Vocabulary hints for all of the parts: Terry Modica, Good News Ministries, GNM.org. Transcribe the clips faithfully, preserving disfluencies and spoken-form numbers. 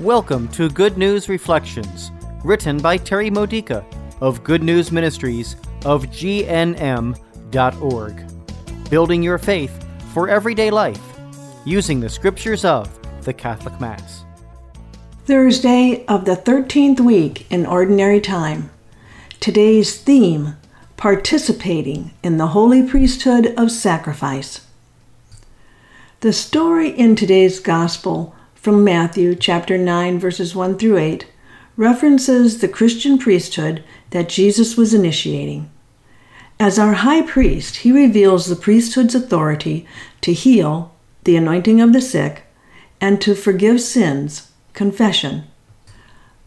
Welcome to Good News Reflections, written by Terry Modica of Good News Ministries of G N M dot org. Building your faith for everyday life, using the scriptures of the Catholic Mass. Thursday of the thirteenth week in Ordinary Time. Today's theme, participating in the holy priesthood of sacrifice. The story in today's Gospel from Matthew chapter nine, verses one through eight, references the Christian priesthood that Jesus was initiating. As our high priest, he reveals the priesthood's authority to heal, the anointing of the sick, and to forgive sins, confession.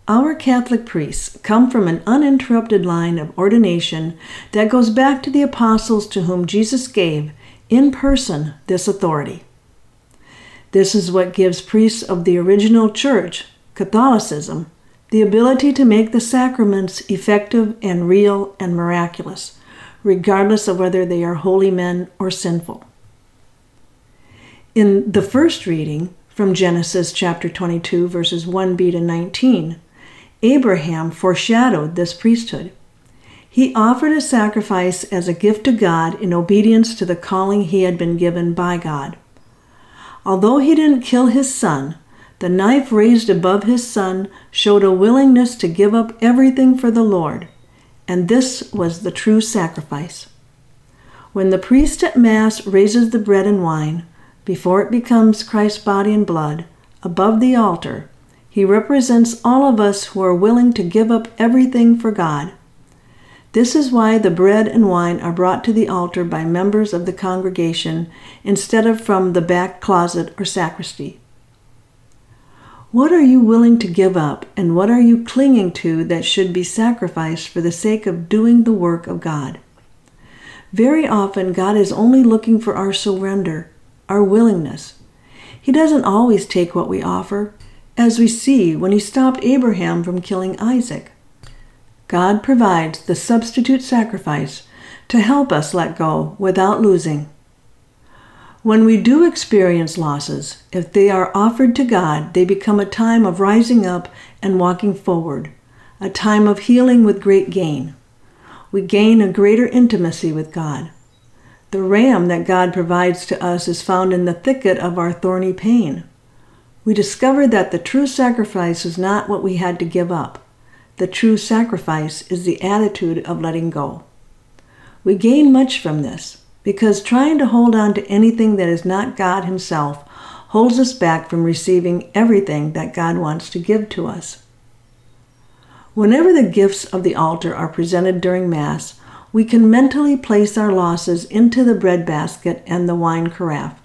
Our Catholic priests come from an uninterrupted line of ordination that goes back to the apostles, to whom Jesus gave, in person, this authority. This is what gives priests of the original Church, Catholicism, the ability to make the sacraments effective and real and miraculous, regardless of whether they are holy men or sinful. In the first reading, from Genesis chapter twenty-two, verses one b to nineteen, Abraham foreshadowed this priesthood. He offered a sacrifice as a gift to God in obedience to the calling he had been given by God. Although he didn't kill his son, the knife raised above his son showed a willingness to give up everything for the Lord, and this was the true sacrifice. When the priest at Mass raises the bread and wine, before it becomes Christ's body and blood, above the altar, he represents all of us who are willing to give up everything for God. This is why the bread and wine are brought to the altar by members of the congregation instead of from the back closet or sacristy. What are you willing to give up, and what are you clinging to that should be sacrificed for the sake of doing the work of God? Very often, God is only looking for our surrender, our willingness. He doesn't always take what we offer, as we see when he stopped Abraham from killing Isaac. God provides the substitute sacrifice to help us let go without losing. When we do experience losses, if they are offered to God, they become a time of rising up and walking forward, a time of healing with great gain. We gain a greater intimacy with God. The ram that God provides to us is found in the thicket of our thorny pain. We discover that the true sacrifice is not what we had to give up. The true sacrifice is the attitude of letting go. We gain much from this, because trying to hold on to anything that is not God Himself holds us back from receiving everything that God wants to give to us. Whenever the gifts of the altar are presented during Mass, we can mentally place our losses into the bread basket and the wine carafe.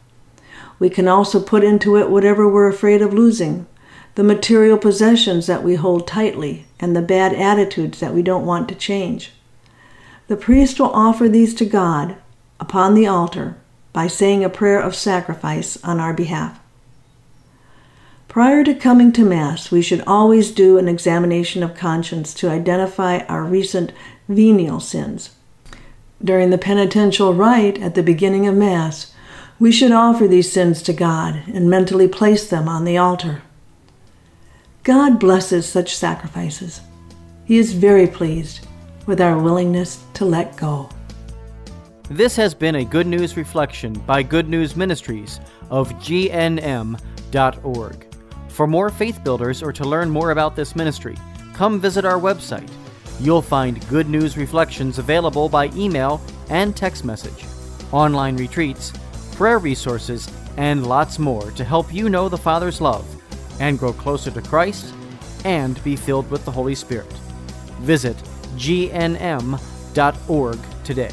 We can also put into it whatever we're afraid of losing, the material possessions that we hold tightly, and the bad attitudes that we don't want to change. The priest will offer these to God upon the altar by saying a prayer of sacrifice on our behalf. Prior to coming to Mass, we should always do an examination of conscience to identify our recent venial sins. During the penitential rite at the beginning of Mass, we should offer these sins to God and mentally place them on the altar. God blesses such sacrifices. He is very pleased with our willingness to let go. This has been a Good News Reflection by Good News Ministries of G N M dot org. For more faith builders or to learn more about this ministry, come visit our website. You'll find Good News Reflections available by email and text message, online retreats, prayer resources, and lots more to help you know the Father's love and grow closer to Christ, and be filled with the Holy Spirit. Visit G N M dot org today.